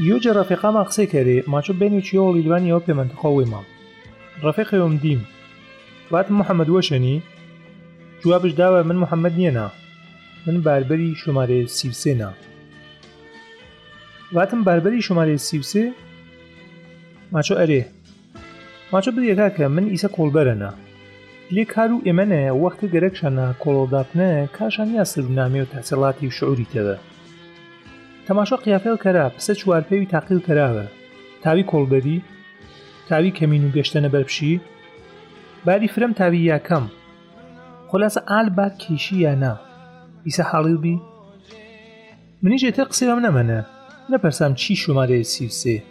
یوجه رفیقم اقصه کرده ماچو بینی چیه و لیدوانی ها به منطقه ویمام رفیقه هم دیم وقت محمد وشنی جوابش داوه من محمد نیه نه من بربری شماره 33 نه وقت من بربری شماره 33 ماچو اره ماچو بریده که من ایسا کولبره نه لی کارو ایمنه وقتی گرکشنه کولوداتنه کاشانی از سرونامه و تحصیلاتی و شعوری تبه تماشا قیافه کرده پسه چوارپیوی تقلیل کرده تاوی کولبەری تاوی کمینو گشتنه برپشی باری فرم تاوی یکم خلاصه آل بار کشی یا نه ایسا حالیل بی منی جه تقصیر هم نمنه نپرسم چی شماره 33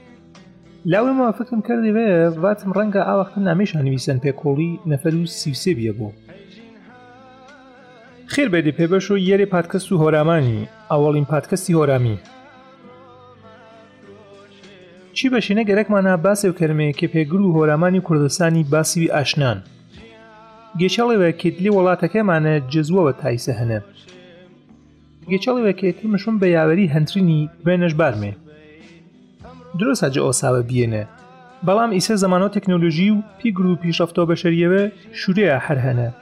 لاوی ما فکرم کردی به وقتم رنگ آوخت نمیشن نویسن پی کولی نفروز 33 بیه بو خیر بده پی بشو یری پادکست و هورامانی اولین پادکستی هورامی چی بشینه گرک مانا باسی و کرمه که پی گرو هورامانی کردستانی باسی و اشنان گیچالی و کتلی ولاتکه مانا جزوه و تایسه هنه گیچالی و کتلی مشون بیاوری هنترینی بینش برمه درست هجه آسابه بینه بلام ایسه زمانو تکنولوژی و پی گرو پیشرفتا بشریه و شوریه هر هنه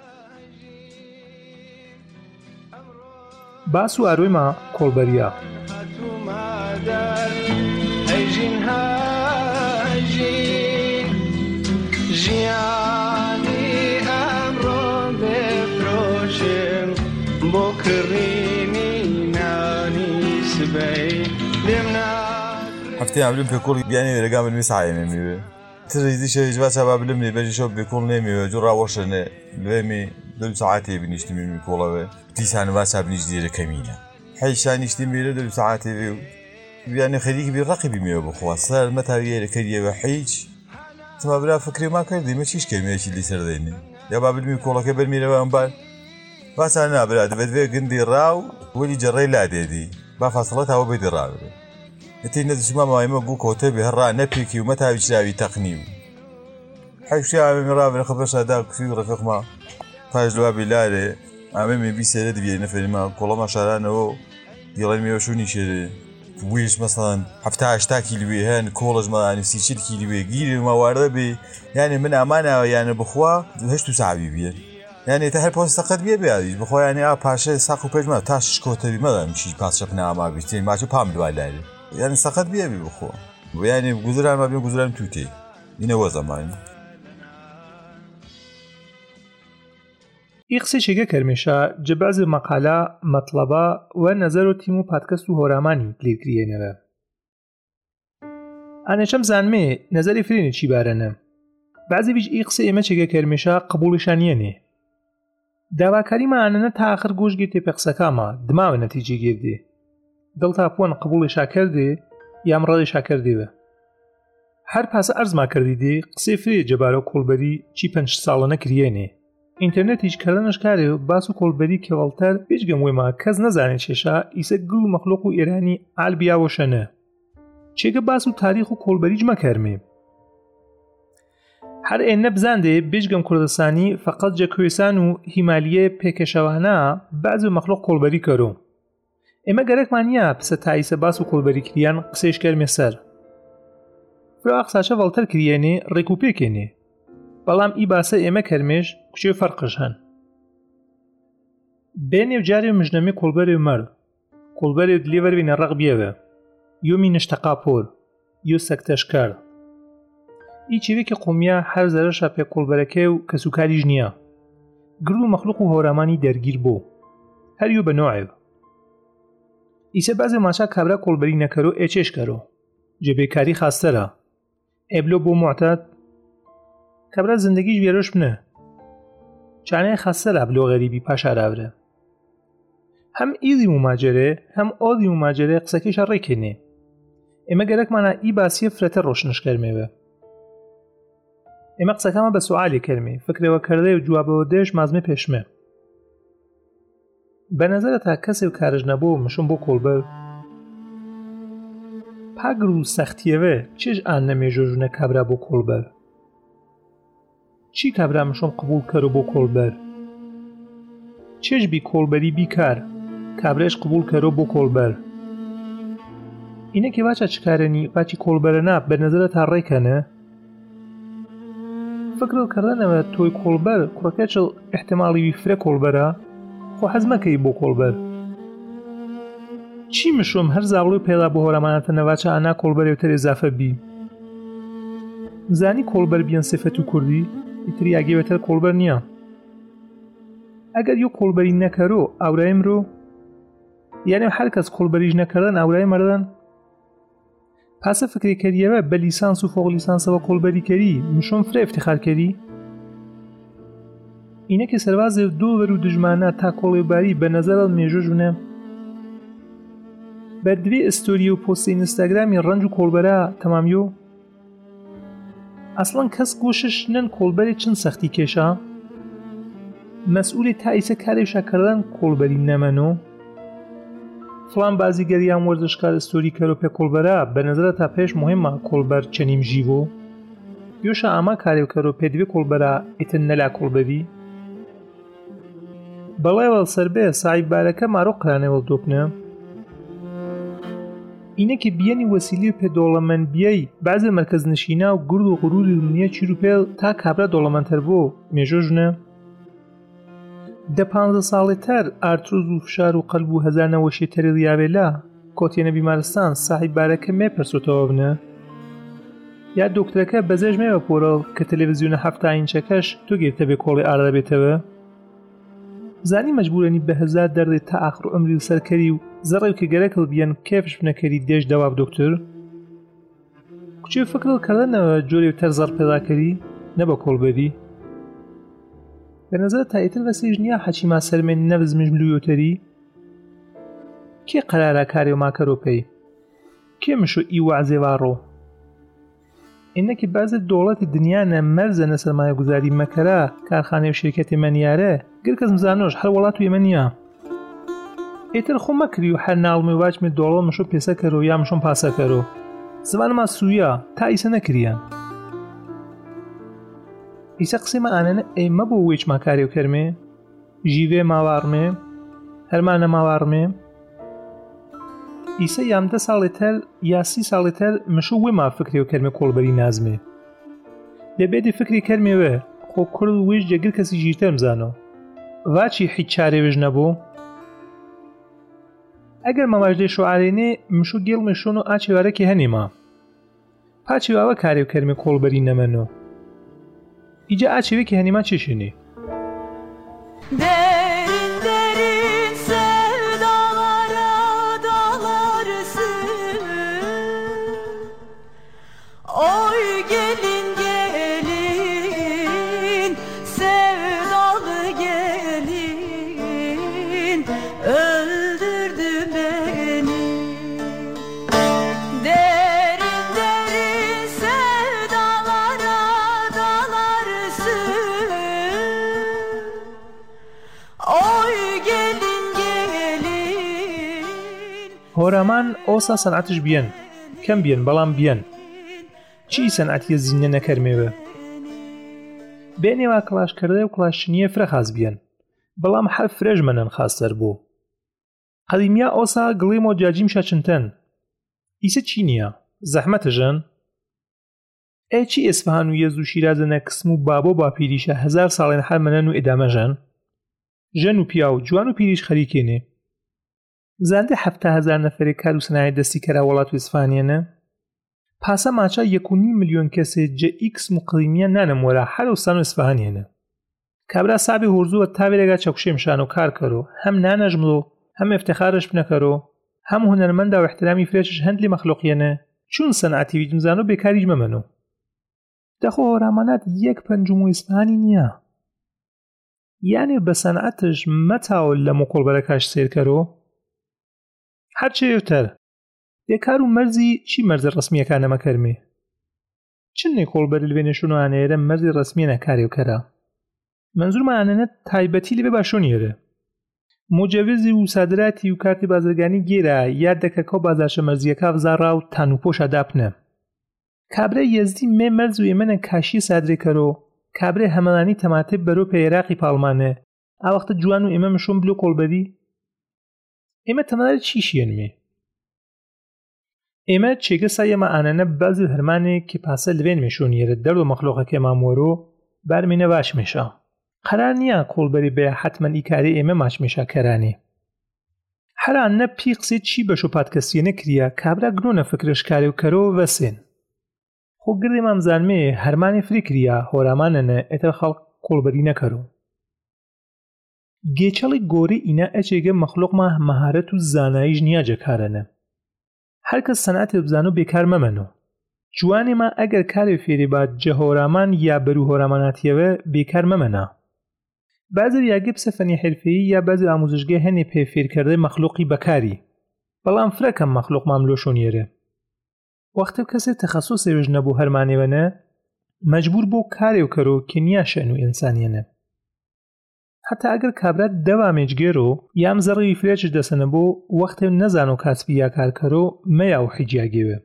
باسو اروی ما کولبەریه هفته عملیم پی کول یعنی رگم علمی سعیه میمیوه تریزی شه اجبه چبه بلیم نی بجی شب بی کول نمیوه جو روشه نه لیمی دو ساعتی بینیشتی میمی کولوه دیسان واسه بینیش دیره کمینه حیشانیشتی میره دو ساعتی بیو یعنی خیلی که بی رقیبی میوه بخواه سر متاویه رکریه و حیچ تما برای فکری ما کردیم چیش کمیه چی لی سر دینی یا با بلیم کولا که برمیره و انبال واسه انا برای دویدوی گندی راو ولی جره لاده دی با فاصلات هاو بیدی راو اتی نزدیش ما مایمه گو کوته به هر را نپیکی و متاوی چراوی تقنیم حیشتی عمی راو خبرش ادا کسی رفیق ما پاش لوا بیلاره همه میبی سره دیگه نفریم کلا مشارانه و دیلن میوشونی شده ویش مثلا 17 کیلویه هن کلاش ما یعنی 30 کیلویه گیری ما وارده بی یعنی من امانه یعنی بخوا هشتو سعبی بیه یعنی تا هر پاس سقط بیه بیادیش بخوا یعنی آ پاشه سقو پیج ما تاش شکوته بی مدام چیش پاس شپ نامه بیشتیم باچو پام دوالاره یعنی سقط بیه بی بخوا و یعنی گذران ما بیم گذران توتی اینه وزمان ایخسی چگه کرمشه جه بعض مقاله، مطلبه و نظر و تیمو پادکست و هورامانی دلیر کریه نوه. انشم زنمه نظر فرینه چی بارنه. بعضی ویج ایخسی ایمه چگه کرمشه قبولشانیه نه. دواکاری ما اننه تا آخر گوش گیرته پقسکا ما دماغ نتیجه گیرده. دلتا پوان قبولشا کرده یا امرادشا کرده و. هر پاس ارز ما کردیده قسی فری جبارو کولبەری چی 5 سالانه کریه نه. اینترنت هیچ کردنش کرده باسو کولبەری که والتر هیچ گموی ما کز نزانه چشه ایسه گلو مخلوق و ایرانی عال بیا و شنه چگه باسو تاریخ و کولبەری جمع کرمه هر این نبزنده بیشگم کردستانی فقط جا کویسان و هیمالیه پیکشوانه بعض مخلوق کولبەری کرو اما گرک مانیه پسه تا ایسه باسو کولبەری کریان قسیش کرمه سر برا اقصاشه والتر کریانه ریکو پیکنه بلام ای باسه ایمه کرمش کچه فرقش هن. بین او جاری و مجنمی کولبەری مر، کولبەری دلیور و نرق بیوه، یو می نشتقا پور، یو سکتش کر. ای چیوه که قومیا هر زرش اپی کولبەرکه و کسوکاری جنیا. گرو مخلوق و هورامانی درگیر بو. هر یو به نوعه. ایسه بعض ماچا کبره کولبەری نکرو اچش کرو. جبه کاری خاسته را. ابلو بو معتد. کبره زندگیش بیاروش بنه. چانه خسته لبلو غریبی پشه روره. هم ایدی مماجره هم آدی مماجره قسکش را کنه. اما گرک منه ای باسی فرته روشنش کرمه و. اما قسکه ما به سوالی کرمه. فکر و کرده و جوابه و دهش مزمه پشمه. به نظر تا کسی و کارج نبو مشون با کولبەر. پاگ رو سختیه و چش انمه جوجونه کبره با کولبەر. چی کبرمشون قبول کرو با کولبەر؟ چش بی کولبەری بی کر کبرش قبول کرو با کولبەر اینه که بچه چیکارنی بچه کولبەری نه به نظر تره کنه فکر کردن و توی کولبەر کرکچل احتمالی بیفره کولبەره خو حزمه که با کولبەر چی میشم هر زغلوی پیدا به هورامانت نوچه انا کولبەری و تر اضافه بی زنی کولبەر بیان صفتو کردی ایتری اگه بهتر کولبەر نیا اگر یو کولبەری نکرو اورایم رو یعنی هر کس کولبەریش نکردن اورایم مردن پس فکری کریه و به لیسانس و فوق لیسانس و کولبەری کری میشون فره افتخار کری اینه که سرواز دو ورو دجمانه تا کولبەری به نظر میجو جونه بر دوی استوری و پست اینستاگرامی رنج و کولبەره تمامیو اصلا کس گوشش نن کولبەری چند سختی کشه مسئول تاییس کارش کردن کولبەری نمنو فلان بازیگری هم ورزشکار استوری کرو په کولبەره به نظر تا پیش مهمه کولبەر چنیم جیو یوش اما کاریو کرو په دوی کولبەره اتن نلا کولبەری بلای ول سربه صاحب بارکه مارو قرانه ول دوپنه اینه که بیانی وسیلی په دولمن بیای بعض مرکز نشینا و گرد و غرور دنیا چی رو په تا کبره دولمن تر بو میجوجنه ده 15 ساله تر ارتروز و فشار و قلب و هزار نوشی تر ریابلا کاتین بیمارستان صاحب برکه میپرسو تاونه یا دکترکه بزرج میپورا که تلویزیون هفته این چکش تو گرته به کول عربی تبه زنی مجبورنی به هزار درد تا آخر عمری سرکری و زرعی که گرکل بیان کیفش نکری دیش دواب دکتر کچه فکر کردن جوری تر زر پیدا کری نبا کولبەری به نظر تایتل وسیج نیا حچیما سرمن نوز مجلویوتری که قراره کاریو ما کرو پی که مشو ای وعزه وارو اینه که بعض دولت دنیا نمرز نسرمایه گذاری مکره کارخانه و شرکت منیاره گر کس مزانوش هر ولاتو یمنیا ایتر خو مکریو هر نالمی واجم دولت مشو پیسه کرو یا مشون پاسه کرو زمان ما سویا تا ایسه نکریم ایسا قسمه آنانه ایمه بو ویچ ما کاریو کرمه جیوه ما وارمه هرمانه ما وارمه ایسا یامده ساله تل یا 30 ساله تل مشو وی ما فکریو کرمه کولبەری نازمه لبیده فکری کرمه وی خو کرل ویش جگر کسی جیرتر مزانو واچی حیچ چاره ویش نبو اگر ما وجده شعرینه مشو گیل مشونو آچه واره که هنی ما پاچه واره کاریو کرمه کولبەری نمنو ایجا اچوی که هنیما چشینی درین درین سرداlara dalarsın Oy gelin gelin sevdalı gelin öldürdü beni هورامان اوسا صنعتش بیان کم بیان بلام بیان چی صنعتی زینه نکرمه و بینه و کلاش کرده و کلاش شنیه فرخاز بیان بلام حرف فرج منن خاستر بو قدیمیا اوسا گلیم و جاجیم شاچنتن ایسه چی نیا زحمت جن ای چی اسفهانو یزو شیرازنه کسمو بابو با پیریشه 1000 سالین حال منن و ادامه جن جن و پیاو جوان و پیریش خریکینه زنده 7,000 نفری کار و صنایع دستی کرده ولات و اسفانیانه پاسه ماچه 1.5 میلیون کسی جه ایکس مقیمیه ننموره هر استان و اسفانیانه کبره صعبی هرزو و تابیرگه چکشه مشانو کار کرو هم ننجملو هم افتخارش بنکرو هم هنرمنده و احترامی فرشش هندلی مخلوقیانه چون صنعتی ویجم زنو بکاریج ممنو دخو هورامانت 1/5 اسفانی نیا یعنی به صنعتش متاول لمو کولبەرەکەش سیر کرو هرچه یوتر ده کارو مرزی چی مرز رسمیه که نمه کرمه چنه کولبەری لبینشونو آنهره مرز رسمیه نکاریو کرا منظور ما آنهنه تایبتی لبه باشونیره مجوزی و صدراتی و کارت بازرگانی گیره یا دککا بازرش مرزیه که افزاره و تنوپوش ادپنه کبره یزدی مه مرز و ایمن کشی صدره کرو کبره همانانی تماتب برو پیراقی پالمانه او وقت جوان و ایمنشون بلو کولبەری ایمه تمداری چیشی انمی؟ ایمه چیگه سایه ما انانه بعضی هرمانی که پاسه لوین میشون یره در و مخلوقه که مامورو برمینه واش میشه. قرار نیا کولبەری به حتما ای کاری ایمه ماش میشه کرانی. هر انه پیقسی چی بشو پادکستی نکریا کبره گنونه فکرش کاری و کرو و سین. خو گردیم هم زلمه هرمانی فریکریا هوراماننه اتر خلق کولبەری نکرو. گیچالی گوری اینا اچیگه مخلوق ما مهارت و زاناییج نیا جکارنه. هر کس صنعت بزنو بیکار ممنو. جوانی ما اگر کاری فیری بعد جهورامان یا برو هوراماناتیوه بیکار ممنه. بعضی یا گیب سفنی حرفه‌ای یا بعضی آموزشگاه هنی پیفیر کرده مخلوقی بکاری. بلان فرکم مخلوق مملوشون یره. وقتی کسی تخصص ویج نبو هرمانی ونه مجبور بو کاری و کرو که نیا شنو انسانیانه. حتی اگر کبرت دوامجگی رو یا هم زرگی فریچ دستنه بو وقت نزانو کسبی یا کار کرو میا و حجیگی و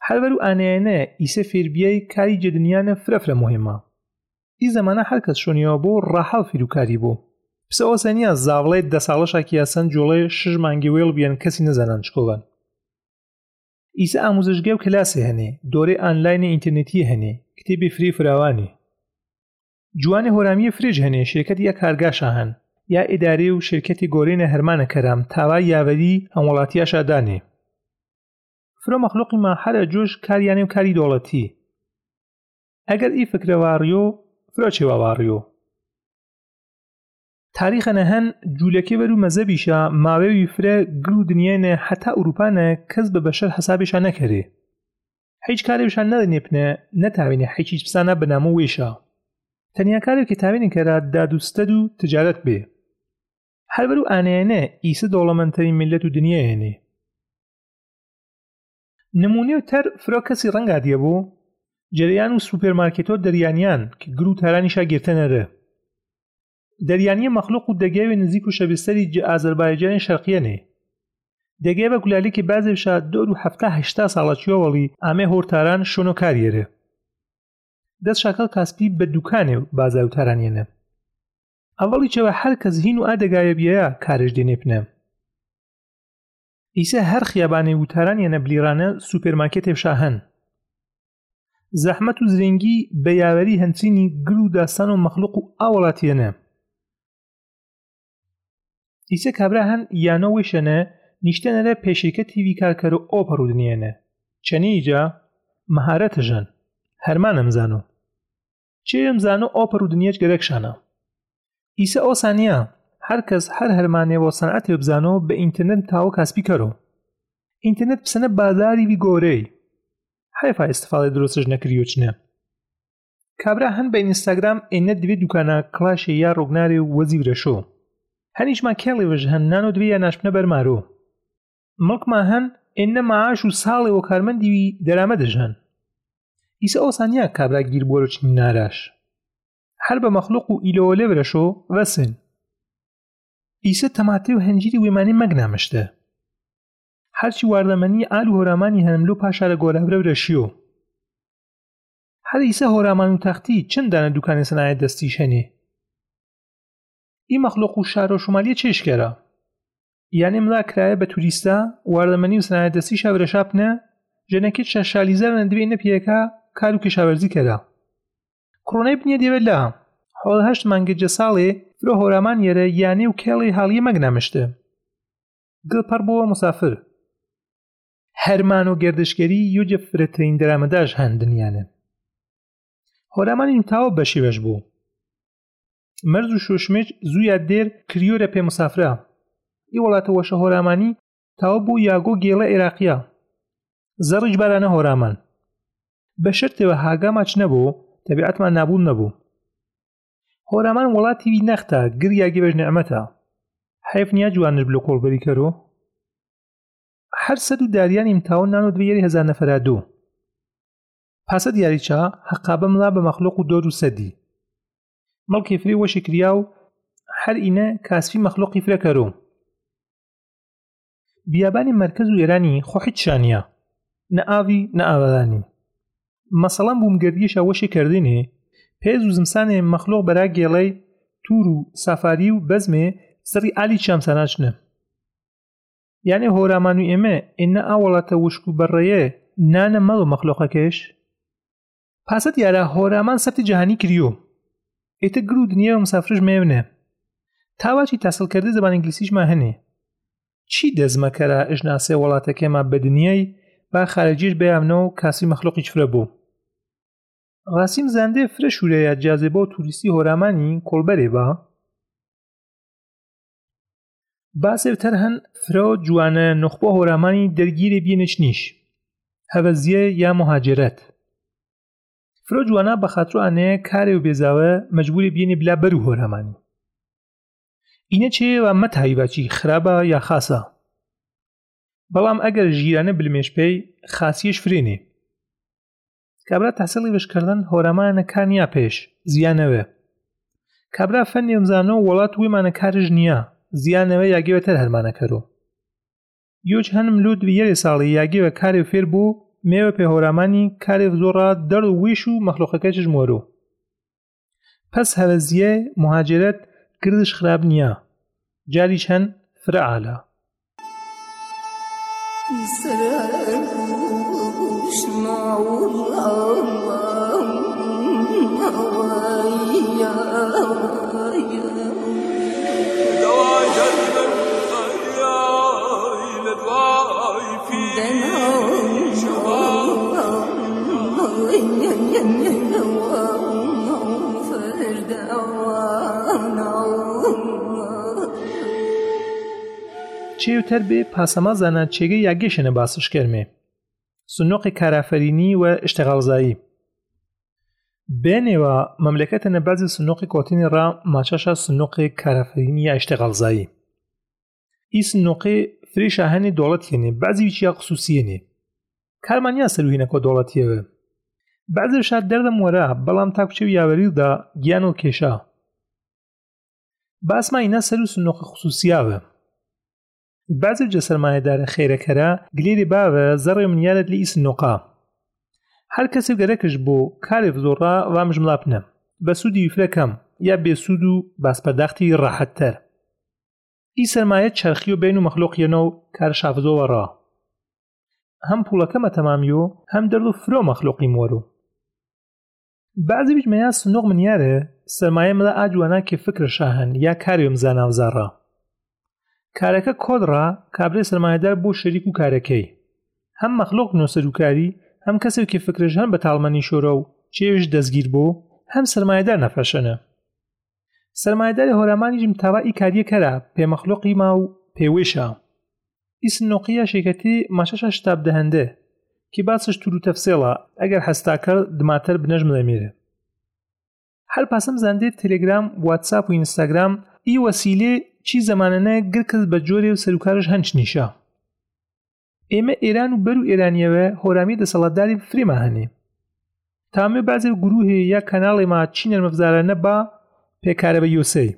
هر ورو آنیانه ایسه فربیه کاری جدنیان فرفر مهمه ای زمانه هر کس شونیا بو راحل فیرو کاری بو پس آسانی از زاوله دسالش اکی اصن جوله شش منگیویل بیان کسی نزنن چکوون ایسه اموزشگی و کلاسی هنی دوره آنلاین اینترنتی هنی کتیبی فری فراوانی جوان هورامی فریج هنه شرکت یا کارگاش هن یا اداره و شرکتی گورین هرمان کرم تاوه یاوری همولاتیش دانه. فرا مخلوقی ما هر جوش کار یعنیم کاری دولتی. اگر ای فکر واریو فرا چه واریو؟ تاریخ نهن جولکی ورو مزه بیشه ماوی فرا گرو دنیا نه حتی اروپا نه کس به بشر حسابش نکره. هیچ کاری بشن ندنی پنه نتاوینه هیچ بسنه بنامو ویشه. تنیا کاری که تامین کرد دادوسته دو تجارت به. هر برو آنیانه ایسه دولمنترین ملت و دنیا اینه. نمونه تر فرا کسی رنگ عدیه بو جریان و سوپرمارکت ها دریانیان که گرو ترانیش ها گرته نره. دریانی مخلوق و دگه و نزیک و شبستری جه آذربایجان شرقیه نه. دگه و گلالی که بعضی شاید 2 و 7-8 سالاتی ها ولی همه هورتاران شنو کاریره. دست شکل کسپی به دوکانه بازارو ترانیانه. اولی چه و هر کس هینو ادگای بیا کارش دینه پنه. ایسه هر خیابانه و ترانیانه بلیرانه سوپرمارکت شاهن. زحمت و زرنگی به یاوری هنسینی گلو داستان و مخلوق و اولاتیانه. ایسه کبره هن یانو ویشنه نیشتنه ره پیشکه تیوی کارکر و اوپرو دنیانه. چنی ایجا مهارت جن. هرمانم زانو. چیم زانو آپر و دنیاج گرک شانه. ایسه آسانیه هر کس هر هرمانه و صنعتی بزانو به اینترنت تاو کسبی کرو. اینترنت بسنه بازاری وی گوره. حیفه استفاده درستش نکریو چنه. کبره هن به اینستاگرام اینه دوی دوکانه کلاش یا روگناری وزیب رشو. هنیش ما کلی وش هن نانو دوی یا نشپنه برمارو. ملک ما هن اینه معاش و ساله و کارمن دیوی درامدش هن. ایسه آسانیه کبره گیر بارو چنین نرش. هر به مخلوق و ایلواله برشو وسن. ایسه تماتی و هنجیری ویمانی مگنمشته. هرچی واردمانی آلو هورامانی هنملو پاشاره گوره برشیو. هر ایسه هورامان و تختی چند دانه دوکان صنایع دستیش هنی. این مخلوق و شهر و شمالیه چش کرا؟ یعنی ملا کرایه به توریسته واردمانی و صنایع دستیش برشب نه؟ جنکی چشالیزه رندوی اینه پیکه کارو کشاورزی کرده. کرونه بینید یوله. حال 8 منگج ساله فرو هورامان یره یعنی و کلی حالیه مگنمشته. گلپر بوا مسافر. هرمان و گردشگری یو جفرترین درامداش هندن یعنی. هورامان این تاو بشیوش بو. مرز و شوشمج زوید در کریو رپی مسافره. ای ولات وشه هورامانی تاو بو یاگو گیله عراقیه. زرج برانه هورامان. به شرط و هاگام اچ نبو طبیعت من نبون نبو. هورامان ولاتی وی نخته گر یاگی بج نعمته. حیف نیا جوانش بلو کولبەری کرو. هر صد و داریان امتحان نانو دویری 1000 نفره دو. پس دیاری چا حقابه ملا به مخلوق و 200 ملکی فری و شکریاو هر اینه کاسفی مخلوقی فره کرو. بیابانی مرکز و ایرانی خوحید شانیه. نه آوی نه آورانی. مثلا بومگردیش اوشی کردینه پیز و زمسانه مخلوق برای گیلی تورو، سفاری و بزمه سری علی چمسانه چنه. یعنی هۆرامانوی ئێمە ئێنە ئاوەڵاتە وشک و بەڕێیە نانە مەڵ و مەخلۆقەکەش پاسە دیارە هۆرامان سەبتی جیهانی کریۆ ئێتە گر و دنیا و مسافرش مێونە تاواچی تاسڵکردە زەبان ئینگلیسیشمان هەنێ چی دەزمەکەرە ئژناسێ وڵاتەکەما بە دنیای با خارجیش بەیامنە و کاسی مەخلۆقی فرە بوو ڕاستیم زەندێ فرە شوورەیە جیازێبە و تووریستی هۆرامانی کۆڵبەرێ با باسێوتەر هەن فرە و جوانە نخبۆ هۆرامانی دەرگیرێ بینەچنیش هەوەزیە یا مهاجرەت فرە و جوانە بەخاترۆ ئانەیە کارێ و بێزاوە مەجبورێ بینێ بلا بەر و هۆرامانی اینە چێوە مەتایبەتی خراپە یا خاسە بەڵام ئەگەر ژیرانە بلمێش پێی خاسیش فرێنێ کابرا تەحسیڵی وشکردن هۆرامانەکانیا پێش زیانەوە کابرا فەنێ مزانۆ وڵات وێمانە کارژ نییە زیانەوە یاگێوەتەر هەرمانەکەرۆ یۆج هەنم لودوی یەرێ ساڵی یاگێوە کارێ فێر بوو مێوە پێ هۆرامانی کارێ زۆڕا دەر و ویش و مەخلۆقەکەیش مۆرۆ پەس هەوەزیە مهاجرەت گردش خراب نییە جاریش هەن فرە ئالا چێوتەر بێ پاسەما زانانچێگە یاگەشێنە باسشکەرمێ سنۆقی کارافەرینی و ئشتغالزایی بێنێوە مەملەکەتەنە بەرزی سنۆقی کۆتینی ڕا ماچەشە سنۆقی کارافەرینی یا ئشتغالزایی ئی سنۆقی فرێشە هەنێ دۆڵەتیێنێ بەزیویچیا قسووسیێنێ کارمانیا سەروهینە کۆ دۆڵەتیەوە بەزیشا دەردەم وەرە بەڵام تاکوچێ و یاوەریدا گیان و کێشا باسماینا سەر و سنۆقی خصوسیاوە بعضی جە سەرمایەدارە خێرەکەرە گلێری باوە زەڕێ منیارەت لە ئیس نۆقا هەر کەسێک گەرەکەش بۆ کارێک زۆڕا وامژمڵا بنە بە سوودی ویفرەکەم یا بێسوود و باسپەرداختی ڕاحەتتەر ئی سەرمایە چەرخی و بین و مەخلۆقیەنە و کارشافزۆوە ڕا هەم پوڵەکەمە تەمامی و هەم دەرد و فرۆ مەخلۆقی مۆرۆ بعضی بیش مەیا سنۆق منیارە سەرمایە مەلا ئاجوانە کێ فکرشا هەن یا کارێوم زاناوزارڕا کارەکە کۆدڕا کابرێ سەرمایەدار بۆ شەریک و کارەکەی هەم مەخلۆق نوسەروکاری هەم کەسێکی فکرش هەم بە تاڵمەنی شۆرە و چێویش دەستگیر بۆ هەم سەرمایەدار نەفەشەنە سەرمایەداری هۆرامانیشم تاوای کاریەکەرە پێ مەخلۆقی ما و پێوێشە ئیس نۆقیە شێکەتی ماشەشە شتاب دەهەندێ کی باسش تور و تەفسێڵە ئەگەر هەستاکەر دماتەر بنەژم دەمێرێ هەر پاسەم زاندێت تەلێگرام واتساپ و ئینستاگرام ئی وەسیلێ چی زمانەنە گرکەس بە جۆرێ و سەرکارش هەنچ نیشە ئێمە ئێران و بەر و ئێرانیەوە هۆرامی دەسەڵاتداری فرێما هەنێ تامێ بازێ گروهێ یا کەناڵێ ما چی نەرمەفزارانە با پێکارە بە یوسەی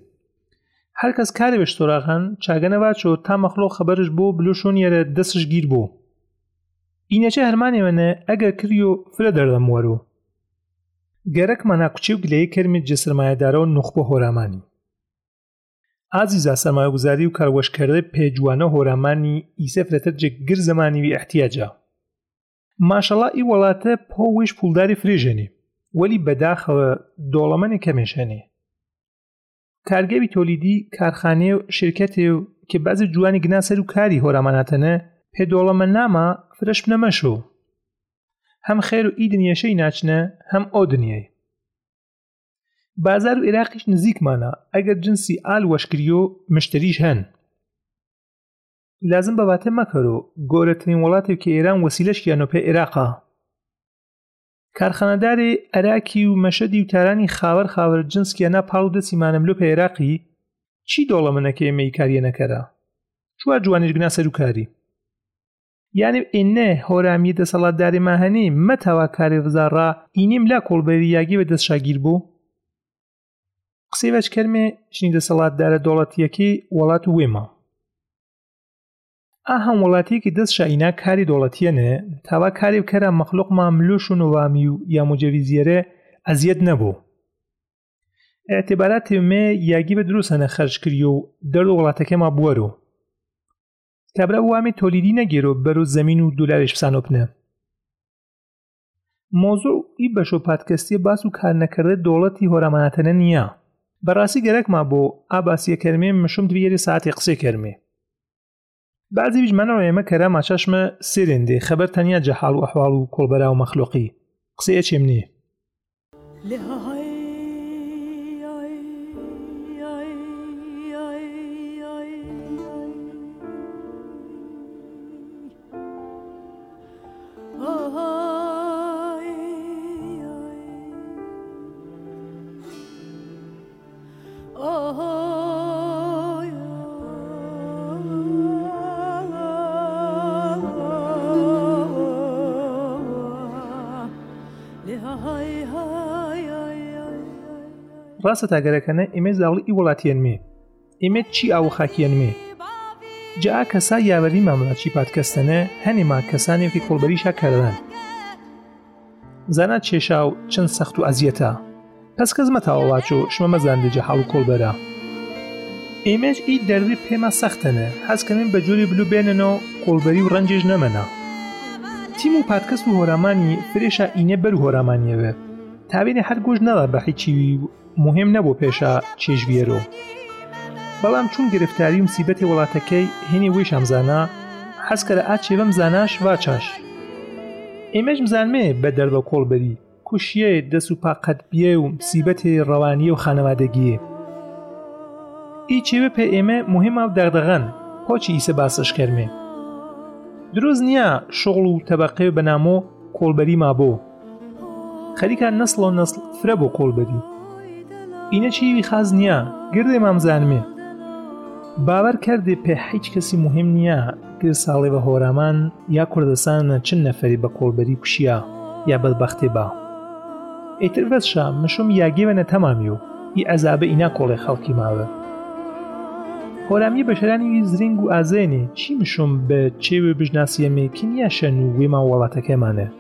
هەر کەس کارێ بە شتۆراخەن چاگەنە باچۆ تا مەخلۆق خەبەرش بۆ بلۆشۆنیەرە دەسش گیر بۆ ئینەچە هەرمانێوەنە ئەگەر کریۆ فرە دەردەموەرۆ گەرەک مەناکوچی و گلەیە کەرمێت جەسەرمایەدارە و نخبۆ هۆرامانی عزیزا سەرمایەگوزاری و کاروەشکردە پێجوانە هۆرامانی ئیسە فرەتە جێگر زەمانیوی ئەحتیاجە ماشەڵا ئی وڵاتە پۆویش پوڵداری فرێژێنێ وەلی بەداخەوە دۆڵەمەنێ کەمێشێنێ کارگەوی تۆلیدی کارخانێ و شرکەتێ و کە بەزێ جوانی گناسەر و کاری هۆراماناتەنە پێ دۆڵەمە نامە فرەش بنەمەشۆ هەم خێر و ئی دنیەشەی ناچنە هەم ئەو دنیای بازار و عێراقیش نزیکمانە ئەگەر جنسی ئال وەشکری و مشتریش هەن لازم بەباتە مەکەرۆ گۆرەترین وڵاتێک کە ئێران وەسیلەشکیانۆ پێ عێراقا کارخانەدارێ عێراکی و مەشەدی و تارانی خاوەر خاوەر جنسکیانە پاڵ و دەسیمانەملۆ پێ عێراقی چی دۆڵەمەنەکە ئێمەی کاریە نەکەرا چوار جوانیش گنا سەروکاری یانێ ئێنە هۆرامی دەسەڵاتدارێما هەنێ مەتاوا کارێ بزارڕا ئینێم لا کۆڵبەری یاگێ بە دەستشاگیر بوو قسێوەش کەرمێ شنی دەسەڵاتدارە دۆڵەتیەکی وڵات و وێمە ئاهەم وڵاتیەکی دەست شاینا کاری دۆڵەتیەنێ تاوا کارێ بکەرە مەخلوقمان ملۆش و نوامی و یا مجەویزیەرە ئەزیەت نەبوو ئێعتیباراتێ مێ یاگی بە دروستەنە خەرشکریۆ و دەرد وڵاتەکەما بوەرۆ طبعا همه تولیدی نگیرو برو زمین و دلارش سنوب نه. موضوع ای بشو پادکستی باسو کار نکرده دولتی هورامانتنه نیا. براسی گرک ما با عباسی کرمه مشوم دویری ساعت اقصی کرمه. بعضی بیج من رو ایمه کرم اچشم سرنده خبر تنیا جحال و احوال و کولبەرە و مخلوقی. قصه اچیم نیه. راست اگر کنه ایمه زاولی ای ولاتین می ایمه چی او خاکین می جا کسا یاوری مملت چی پادکستنه هنی ما کسانی که کولبەری شا کردن زنه چشاو چند سخت و اذیتا پس قزمت آواچو شما مزنده جحال و کولبەرە ایمه ای دردی پیما سختنه حس کنیم بجوری بلو بیننو کولبەری و رنجش نمنه تیمو پادکست و هورامانی فریشا اینه بر هورامانیه و تابین هر گوش ندار بحی چیوی مهم نبو پیشا چشویه رو بلام چون گرفتاری و مصیبت ولاتکی هینی ویشم زنه حس کرده ات چیوم زنش و چش ایمش مزنمه به درد و کولبەری کشیه دست و پا قدبیه و مصیبت روانی و خانوادگیه ای چیوه پی ایمه مهم و دغدغن پاچی ایسه باسش کرمه دروز نیا شغل و طبقه به نامو کولبەری ما بو خریکا نسل و نسل فره بو کولبەری اینه چیوی خاز نیا گرده ممزنمه باور کرده په هیچ کسی مهم نیا که ساله و هورامان یا کردستان چند نفری با کولبەری کشیا یا بدبخته با ایتروزشا مشوم یاگی و نتمامیو ای عذاب اینا کول خلقی ماوه هورامی بشرانی زرنگ و ازینه چی مشوم به چیوی بجناسیه میکین یا شنووی ما ولاتکه منه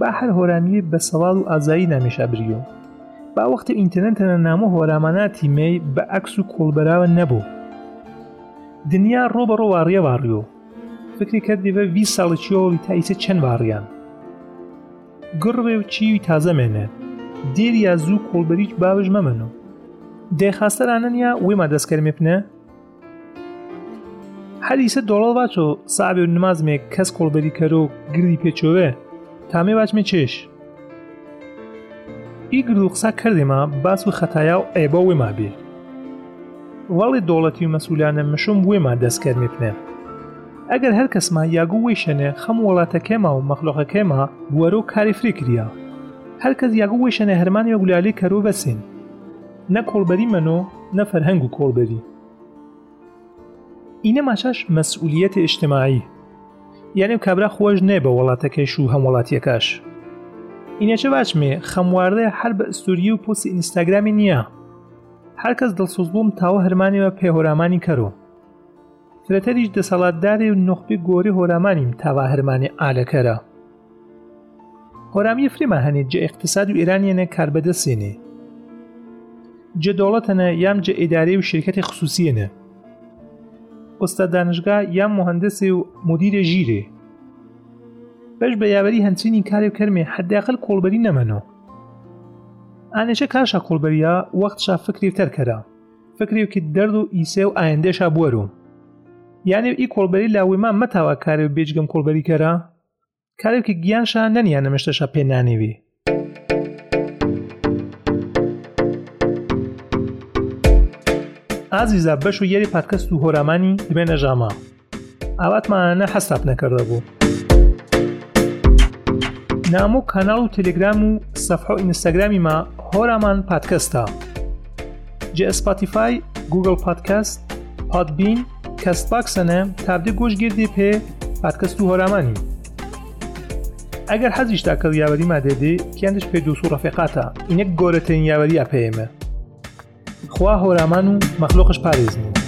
با هر هورامی به سوال و ازایی نمیشه بریو با وقت اینترنت نامو هوراماناتی می به عکس و کولبەرە نبو دنیا رو برو واریه واریو فکری کردی و 20 سال چیوی تایسه چند واریان گروه چیوی تازه منه دیری از زو کولبەریچ باوش ممنو ده خسته رانن یا وی مدست کرمی پنه حدیثه دولال وچو صعب و نماز می کس کولبەری کرو گردی پیچوه تامی وچ می چش ای گردو قصه کرده ما بس و خطایا و عیبا وی ما بی ولی دولتی و مسئولانه مشوم وی مدست کرمی پنه اگر هر کس ما یاگو ویشنه خم ولاتکه ما و مخلوقکه ما بورو کاری فری کریا هر کس یاگو ویشنه هرمان یا گلالی کرو بسین نه کولبەری منو نه فرهنگو کولبەری اینه ماشش مسئولیت اجتماعی یعنی کبره خوش نه به ولاتکش و هم ولاتیکش اینه چه وچمه خموارده هر به استوری و پست اینستاگرامی نیا هر کس دلسوز بوم تاو هرمانی و په هورامانی کرو فرتریج دسالت داره و نخبه گوری هورامانیم تاو هرمانی آله کرا هورامی فری مهنی جه اقتصاد و ایرانی نه کربده سینه جه دولتنه یم جه اداره و شرکت خصوصی نه استاد دانشگاه یم مهندس و مدیر جیره بش به یاوری هنچینی کاری کرمه حداقل کولبەری نمنو انشه کارشا کولبەری ها وقتشا فکری تر کرا فکریو که درد و ایسه و آینده شا بورو یعنی ای کولبەری لاوی من متوا کاریو بیجگم کولبەری کرا کاریو که گیانشا ننیانه مشتشا پی نانیوی عزیزا بشو یری پادکست و هورامانی دمه نجامه اوات ما نه حساب نکرده بو نامو کانال و تلگرام و صفحه اینستاگرامی ما هورامان پادکست ها جه اسپاتیفای، گوگل پادکست، پادبین، کست باکس هم تبدیل گوش گردی په پادکست و هورامانی اگر حزیش تاکر یاوری ما دیدی که اندش په دوسو رفقاتا اینه گورتین یاوری اپیمه خواه هورامان و مخلوقش پاریزنی